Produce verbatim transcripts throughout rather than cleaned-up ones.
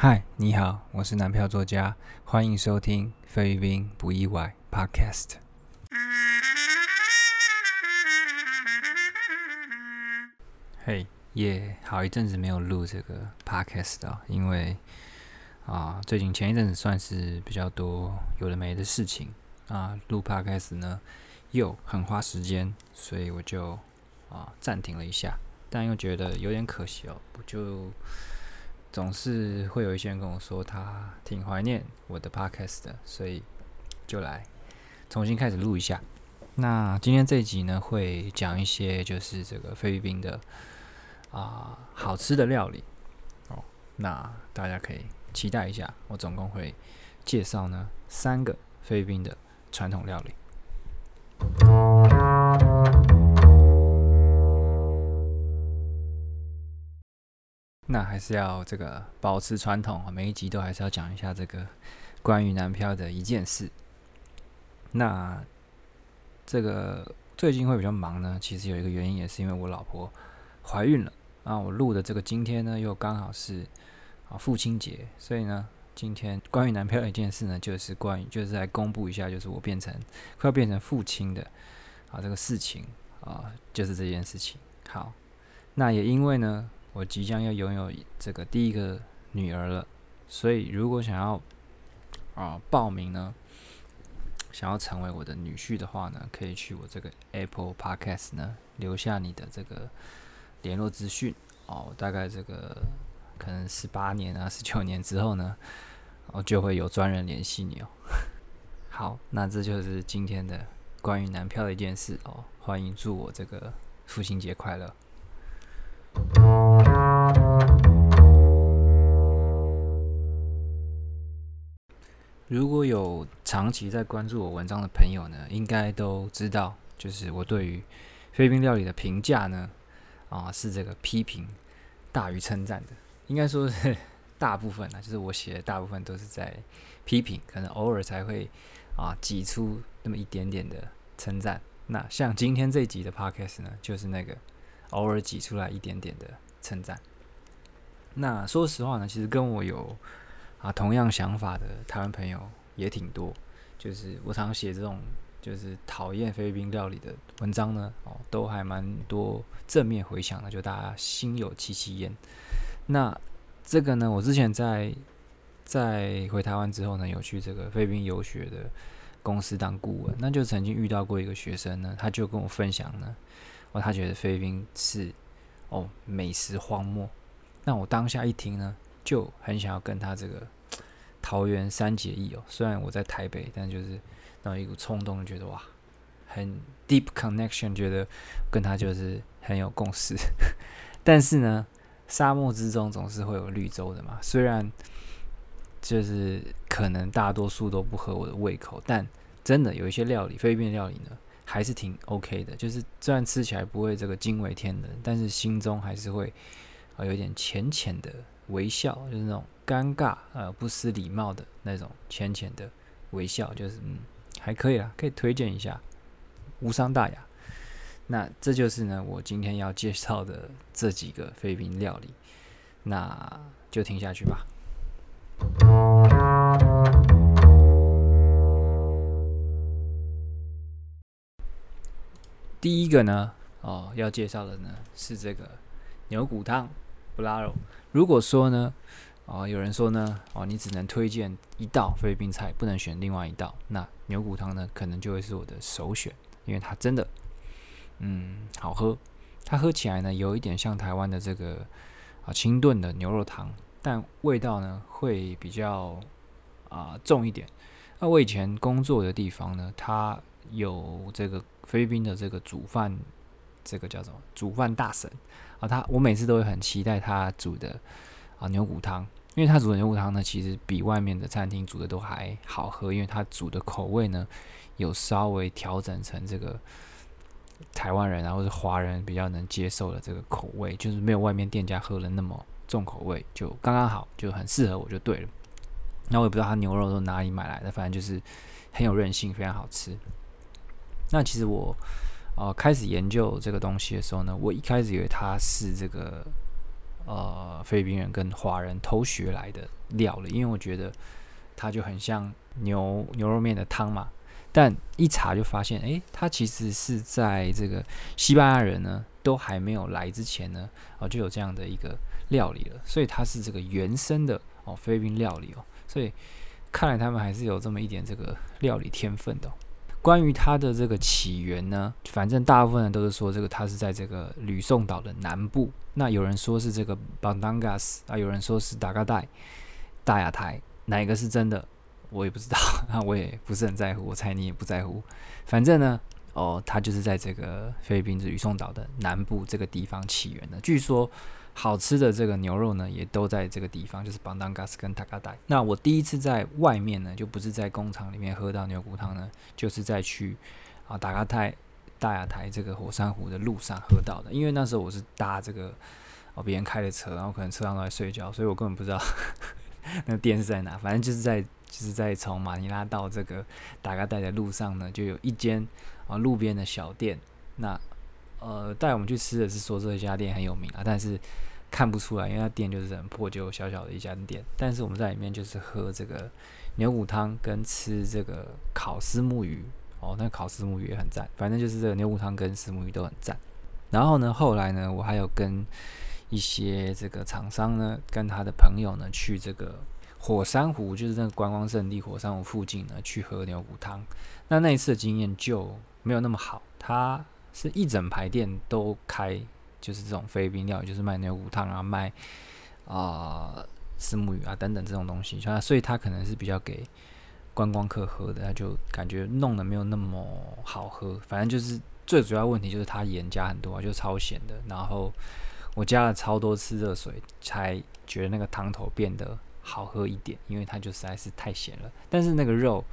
嗨，你好，我是男票作家，欢迎收听菲律宾不意外 Podcast。 嘿耶，好一阵子没有录这个 Podcast 了，因为、啊、最近前一阵子算是比较多有的没的事情啊，录 Podcast 呢又很花时间，所以我就啊暂停了一下，但又觉得有点可惜哦，我就总是会有一些人跟我说他挺怀念我的 podcast 的，所以就来重新开始录一下。那今天这一集呢，会讲一些就是这个菲律宾的啊、呃、好吃的料理哦，那大家可以期待一下。我总共会介绍呢三个菲律宾的传统料理。那还是要这个保持传统，每一集都还是要讲一下这个关于南漂的一件事。那这个最近会比较忙呢，其实有一个原因也是因为我老婆怀孕了。那我录的这个今天呢，又刚好是父亲节，所以呢，今天关于南漂的一件事呢，就是关于就是来公布一下，就是我变成快要变成父亲的啊这个事情啊，就是这件事情。好，那也因为呢，我即将要拥有这个第一个女儿了，所以如果想要啊、呃、报名呢，想要成为我的女婿的话呢，可以去我这个 Apple Podcast 呢留下你的这个联络资讯哦。我大概这个可能十八年啊、十九年之后呢，我就会有专人联系你哦。好，那这就是今天的关于男票的一件事哦。欢迎祝我这个父亲节快乐。如果有长期在关注我文章的朋友呢，应该都知道，就是我对于菲律宾料理的评价呢，啊，是这个批评大于称赞的。应该说是大部分啊，就是我写的大部分都是在批评，可能偶尔才会啊挤出那么一点点的称赞。那像今天这一集的 podcast 呢，就是那个偶尔挤出来一点点的称赞。那说实话呢，其实跟我有啊同样想法的台湾朋友也挺多。就是我常写这种就是讨厌菲律宾料理的文章呢，哦，都还蛮多正面回响的，就大家心有戚戚焉。那这个呢，我之前在在回台湾之后呢，有去这个菲律宾游学的公司当顾问，那就曾经遇到过一个学生呢，他就跟我分享呢，哦，他觉得菲律宾是哦美食荒漠。那我当下一听呢，就很想要跟他这个桃园三结义哦。虽然我在台北，但就是那有一股冲动，觉得哇，很 deep connection， 觉得跟他就是很有共识。但是呢，沙漠之中总是会有绿洲的嘛。虽然就是可能大多数都不合我的胃口，但真的有一些料理，菲律宾料理呢，还是挺 OK 的，就是虽然吃起来不会这个惊为天人，但是心中还是会、呃、有点浅浅的微笑，就是那种尴尬呃不失礼貌的那种浅浅的微笑，就是嗯还可以啦，可以推荐一下，无伤大雅。那这就是呢我今天要介绍的这几个菲律宾料理，那就听下去吧。第一个呢，哦，要介绍的呢是这个牛骨汤布拉肉。如果说呢，哦，有人说呢，哦，你只能推荐一道菲律宾菜，不能选另外一道，那牛骨汤呢，可能就会是我的首选，因为它真的，嗯，好喝。它喝起来呢，有一点像台湾的这个啊清炖的牛肉汤，但味道呢会比较啊、呃、重一点。那我以前工作的地方呢，它有这个菲律宾的这个煮饭，这个叫什么煮饭大神啊，他我每次都会很期待他煮的啊牛骨汤，因为他煮的牛骨汤呢，其实比外面的餐厅煮的都还好喝，因为他煮的口味呢有稍微调整成这个台湾人啊或是华人比较能接受的这个口味，就是没有外面店家喝了那么重口味，就刚刚好，就很适合我就对了。那我也不知道他牛肉都哪里买来的，反正就是很有韧性，非常好吃。那其实我、呃、开始研究这个东西的时候呢，我一开始以为它是这个呃菲律宾人跟华人偷学来的料理，因为我觉得它就很像牛牛肉面的汤嘛，但一查就发现，哎，它其实是在这个西班牙人呢都还没有来之前呢，哦，就有这样的一个料理了，所以它是这个原生的哦菲律宾料理哦，所以看来他们还是有这么一点这个料理天分的哦。关于它的这个起源呢，反正大部分人都是说这个它是在这个吕宋岛的南部，那有人说是这个 Bandangas 啊，有人说是 Tagaytay 大雅台，哪一个是真的我也不知道，那我也不是很在乎，我猜你也不在乎。反正呢，哦，它就是在这个菲律宾吕宋岛的南部这个地方起源的。据说好吃的这个牛肉呢，也都在这个地方，就是 Bandangas 跟 Tagaytay。那我第一次在外面呢，就不是在工厂里面喝到牛骨汤呢，就是在去啊 Tagaytay 大雅台这个火山湖的路上喝到的。因为那时候我是搭这个哦别人开的车，然后可能车上都在睡觉，所以我根本不知道那店是在哪。反正就是在就是在从马尼拉到这个 Tagaytay 的路上呢，就有一间啊路边的小店。那呃带我们去吃的是说这家店很有名啊，但是看不出来，因为它店就是很破旧小小的一家店，但是我们在里面就是喝这个牛骨汤跟吃这个烤虱目鱼哦，那烤虱目鱼也很赞，反正就是这个牛骨汤跟虱目鱼都很赞。然后呢，后来呢，我还有跟一些这个厂商呢，跟他的朋友呢，去这个火山湖，就是那个观光胜地火山湖附近呢，去喝牛骨汤。那那一次的经验就没有那么好，它是一整排店都开。就是这种菲律宾料理，就是卖牛骨汤啊，卖啊虱目鱼啊等等这种东西，所以它可能是比较给观光客喝的，它就感觉弄得没有那么好喝。反正就是最主要问题就是它盐加很多啊，就是超咸的。然后我加了超多次热水，才觉得那个汤头变得好喝一点，因为它就实在是太咸了。但是那个肉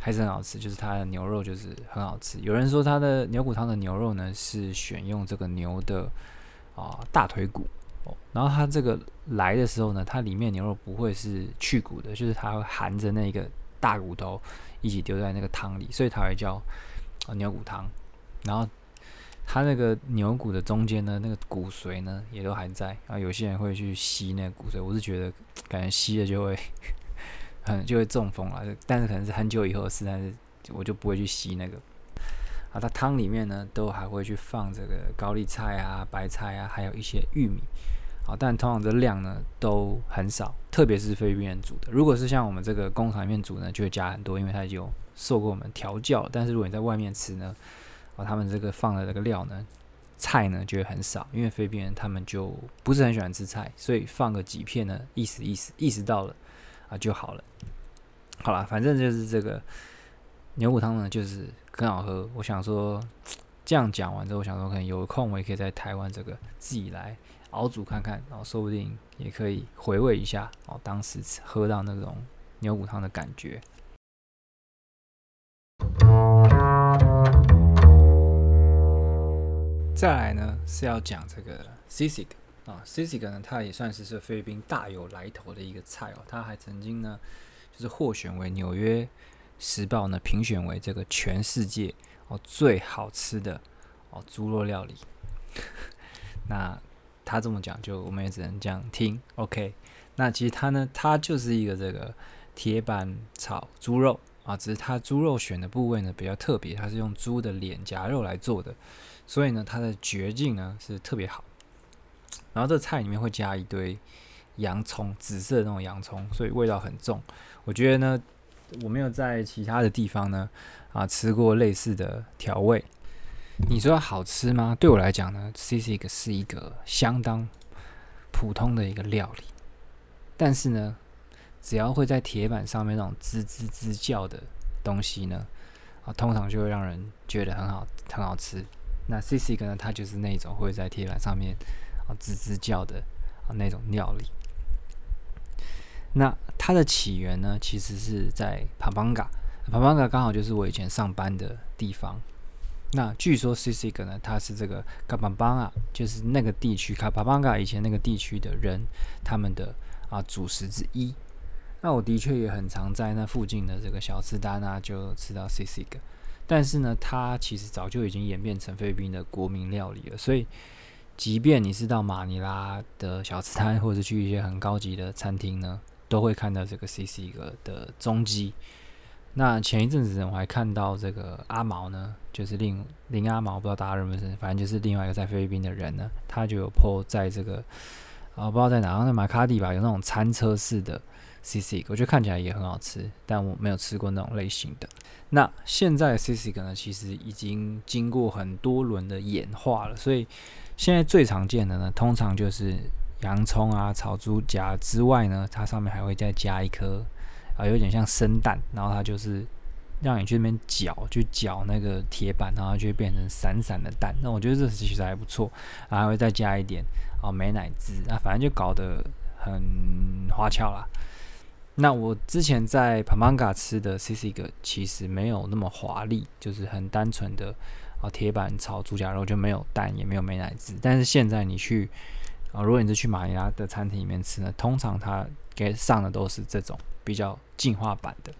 还是很好吃，就是它的牛肉就是很好吃。有人说它的牛骨汤的牛肉呢是选用这个牛的啊、呃、大腿骨、哦，然后它这个来的时候呢，它里面牛肉不会是去骨的，就是它会含着那个大骨头一起丢在那个汤里，所以它会叫、呃、牛骨汤。然后它那个牛骨的中间呢，那个骨髓呢也都还在。然后有些人会去吸那个骨髓，我是觉得感觉吸了就会。就会中风了，但是可能是很久以后的事，但是我就不会去吸那个。啊，它汤里面呢，都还会去放这个高丽菜啊、白菜啊，还有一些玉米。啊，但通常这量呢都很少，特别是菲律宾人煮的。如果是像我们这个工厂里面煮呢，就会加很多，因为它已经有受过我们调教。但是如果你在外面吃呢，啊，他们这个放的这个料呢，菜呢就会很少，因为菲律宾人他们就不是很喜欢吃菜，所以放个几片呢，意思意思意识到了。啊，就好了。好了，反正就是这个牛骨汤呢，就是很好喝。我想说，这样讲完之后，我想说，可能有空我也可以在台湾这个自己来熬煮看看，然后说不定也可以回味一下哦，当时喝到那种牛骨汤的感觉。再来呢，是要讲这个 Sisig。啊 Sisig 呢，它也算 是, 是菲律宾大有来头的一个菜哦。它还曾经呢，就是获选为《纽约时报》呢评选为这个全世界哦最好吃的哦猪肉料理。那他这么讲，就我们也只能这样听。OK， 那其实它呢，它就是一个这个铁板炒猪肉啊，只是它猪肉选的部位呢比较特别，它是用猪的脸颊肉来做的，所以呢，它的嚼劲呢是特别好。然后这菜里面会加一堆洋葱，紫色的那种洋葱，所以味道很重。我觉得呢，我没有在其他的地方呢啊吃过类似的调味。你说好吃吗？对我来讲呢 ，Sisig 是一个相当普通的一个料理。但是呢，只要会在铁板上面那种吱吱吱叫的东西呢，啊，通常就会让人觉得很好很好吃。那 Sisig 呢，它就是那种会在铁板上面。吱吱叫的那种料理。那它的起源呢，其实是在 Pampanga。Pampanga 刚好就是我以前上班的地方。那据说 Sisig 呢，它是这个 Kapampangan， 就是那个地区 Kapampangan 以前那个地区的人他们的啊主食之一。那我的确也很常在那附近的这个小吃摊啊，就吃到 Sisig。但是呢，它其实早就已经演变成菲律宾的国民料理了，所以。即便你是到马尼拉的小吃摊，或者去一些很高级的餐厅呢，都会看到这个 Sisig 的踪迹。那前一阵子我还看到这个阿毛呢，就是林林阿毛，不知道大家认不认识，反正就是另外一个在菲律宾的人呢，他就有 po 在这个啊，不知道在哪，好像在马卡蒂吧，有那种餐车式的 Sisig， 我觉得看起来也很好吃，但我没有吃过那种类型的。那现在 Sisig 呢，其实已经经过很多轮的演化了，所以现在最常见的呢，通常就是洋葱啊、炒猪夹之外呢，它上面还会再加一颗啊，有点像生蛋，然后它就是让你去那边搅，去搅那个铁板，然后就会变成散散的蛋。那我觉得这其实还不错，还会再加一点啊美乃滋，那、啊、反正就搞得很花俏啦。那我之前在 Pampanga 吃的 Sisig 其实没有那么华丽，就是很单纯的啊铁板炒猪夹肉，就没有蛋也没有美乃滋。但是现在你去啊，如果你是去马尼拉的餐厅里面吃呢，通常它给上的都是这种比较进化版的。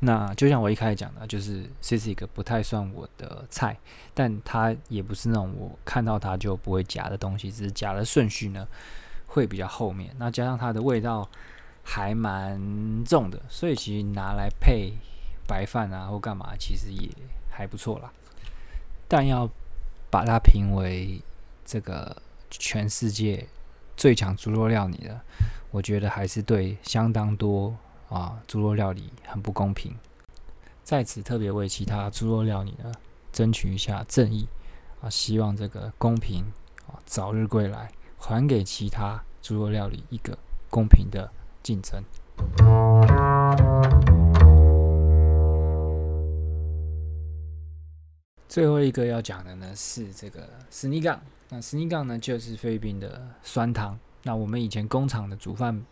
那就像我一开始讲的，就是 Sisig 不太算我的菜，但它也不是那种我看到它就不会夹的东西，只是夹的顺序呢会比较后面。那加上它的味道还蛮重的，所以其实拿来配白饭啊或干嘛，其实也还不错啦。但要把它评为这个全世界最强猪肉料理的，我觉得还是对相当多啊猪肉料理很不公平。在此特别为其他猪肉料理呢争取一下正义啊，希望这个公平啊早日归来，还给其他猪肉料理一个公平的竞争。最后一个要讲的呢是这个 Sinigang， 那 Sinigang 呢就是菲律宾的酸汤。那我们以前工厂的煮饭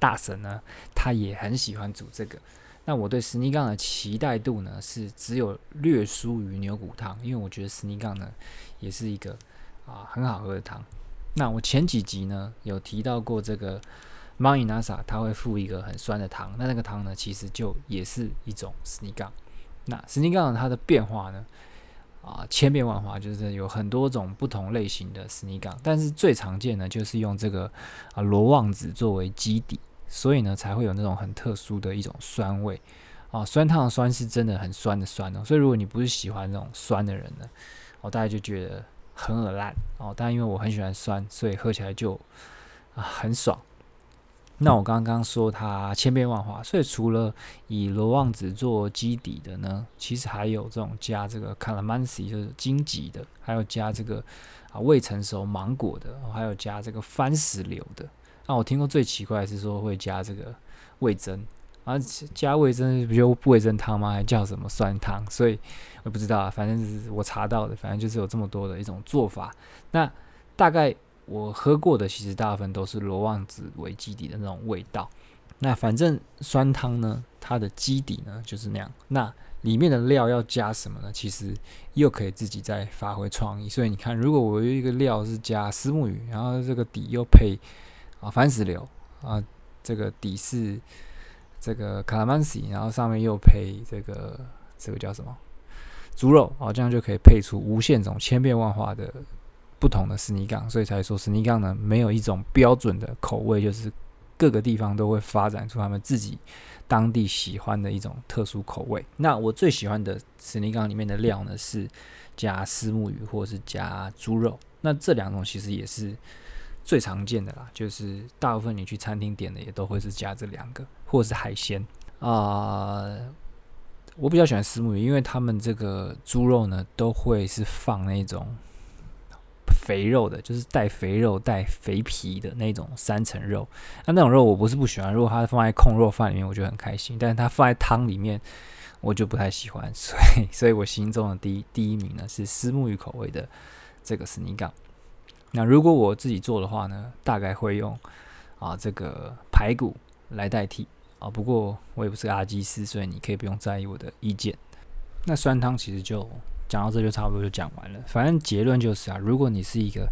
大神呢，他也很喜欢煮这个。那我对 Sinigang 的期待度呢是只有略输于牛骨汤，因为我觉得 Sinigang 呢也是一个啊很好喝的汤。那我前几集呢有提到过这个 Manginasa， 它会附一个很酸的汤，那那个汤呢其实就也是一种 Sinigang。那 Sinigang 它的变化呢？啊，千变万化，就是有很多种不同类型的 Sinigang， 但是最常见的就是用这个啊罗望子作为基底，所以呢才会有那种很特殊的一种酸味啊，酸汤的酸是真的很酸的酸哦，所以如果你不是喜欢那种酸的人呢，我、哦、大概就觉得很恶烂哦，但因为我很喜欢酸，所以喝起来就啊很爽。那我刚刚说它千变万化，所以除了以罗望子做基底的呢，其实还有这种加这个 calamansi 就是荆棘的，还有加这个啊未成熟芒果的，还有加这个番石榴的。那、啊、我听过最奇怪的是说会加这个味噌，啊加味噌不就味噌汤吗？还叫什么酸汤？所以我不知道、啊，反正是我查到的，反正就是有这么多的一种做法。那大概。我喝过的其实大部分都是罗望子为基底的那种味道。那反正酸汤呢，它的基底呢就是那样。那里面的料要加什么呢？其实又可以自己再发挥创意。所以你看，如果我有一个料是加丝木鱼，然后这个底又配啊番石榴啊，这个底是这个 calamansi， 然后上面又配这个这个叫什么猪肉啊，这样就可以配出无限种千变万化的。不同的 Sinigang， 所以才说 Sinigang 呢没有一种标准的口味，就是各个地方都会发展出他们自己当地喜欢的一种特殊口味。那我最喜欢的 Sinigang 里面的料呢是加虱目鱼或是加猪肉，那这两种其实也是最常见的啦，就是大部分你去餐厅点的也都会是加这两个，或是海鲜啊。呃我比较喜欢虱目鱼，因为他们这个猪肉呢都会是放那种。肥肉的，就是带肥肉带肥皮的那种三层肉，那、啊、那种肉我不是不喜欢，如果它放在控肉饭里面我就很开心，但是它放在汤里面我就不太喜欢，所以所以我心中的第一第一名呢是虱目鱼口味的这个 Sinigang。 那如果我自己做的话呢，大概会用啊这个排骨来代替啊，不过我也不是阿基师，所以你可以不用在意我的意见。那酸汤其实就讲到这就差不多就讲完了，反正结论就是啊，如果你是一个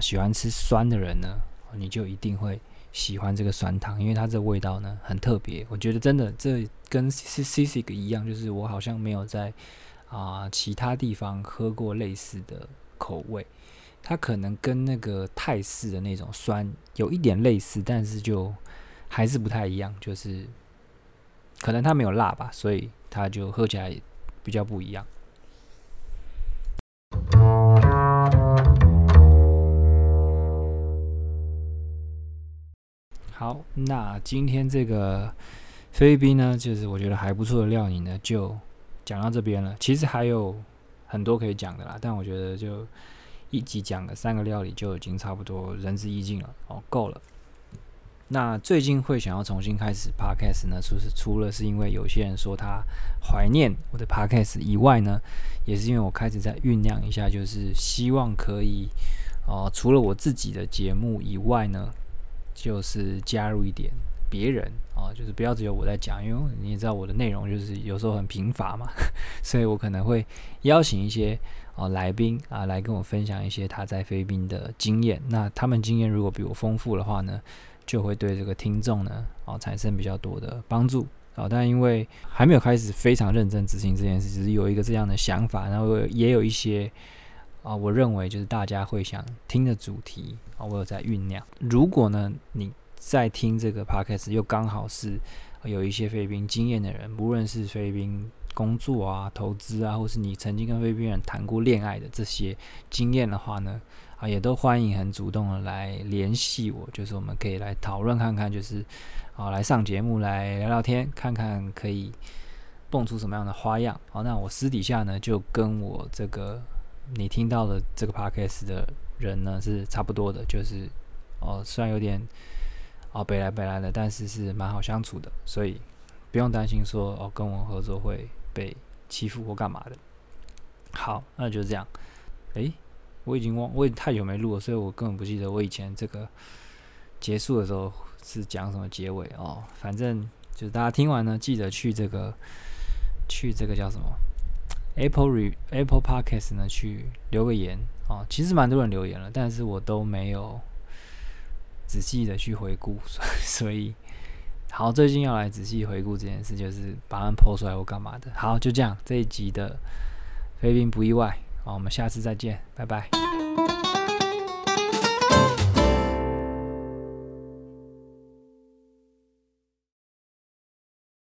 喜欢吃酸的人呢，你就一定会喜欢这个酸汤，因为它这味道呢很特别。我觉得真的这跟 Sisig 一样，就是我好像没有在啊、呃、其他地方喝过类似的口味。它可能跟那个泰式的那种酸有一点类似，但是就还是不太一样，就是可能它没有辣吧，所以它就喝起来比较不一样。好，那今天这个菲律宾呢，就是我觉得还不错的料理呢，就讲到这边了。其实还有很多可以讲的啦，但我觉得就一集讲了三个料理就已经差不多仁至义尽了，哦，够了。那最近会想要重新开始 podcast 呢，除了是因为有些人说他怀念我的 podcast 以外呢，也是因为我开始在酝酿一下，就是希望可以、呃、除了我自己的节目以外呢，就是加入一点别人、呃、就是不要只有我在讲，因为你也知道我的内容就是有时候很贫乏嘛，所以我可能会邀请一些呃、来宾、啊、来跟我分享一些他在菲律宾的经验。那他们经验如果比我丰富的话呢，就会对这个听众呢、哦、产生比较多的帮助、哦、但因为还没有开始非常认真执行这件事，只是有一个这样的想法，然后也有一些、哦、我认为就是大家会想听的主题、哦、我有在酝酿。如果呢你在听这个 podcast 又刚好是有一些菲律宾经验的人，无论是菲律宾工作啊、投资啊，或是你曾经跟菲律宾人谈过恋爱的这些经验的话呢，啊，也都欢迎很主动的来联系我，就是我们可以来讨论看看，就是啊，来上节目来聊聊天，看看可以蹦出什么样的花样。好，那我私底下呢，就跟我这个你听到的这个 podcast 的人呢是差不多的，就是哦，虽然有点哦北来北来的，但是是蛮好相处的，所以不用担心说哦跟我合作会被欺负或干嘛的。好，那就这样。诶，我已经忘，我已经太久没录了，所以我根本不记得我以前这个结束的时候是讲什么结尾哦。反正就是大家听完呢，记得去这个去这个叫什么 Apple Re, Apple Podcast 呢去留个言哦。其实蛮多人留言了，但是我都没有仔细的去回顾，所以。好，最近要来仔细回顾这件事，就是把它们 po 出来或干嘛的。好，就这样，这一集的菲律宾不意外。好，我们下次再见，拜拜。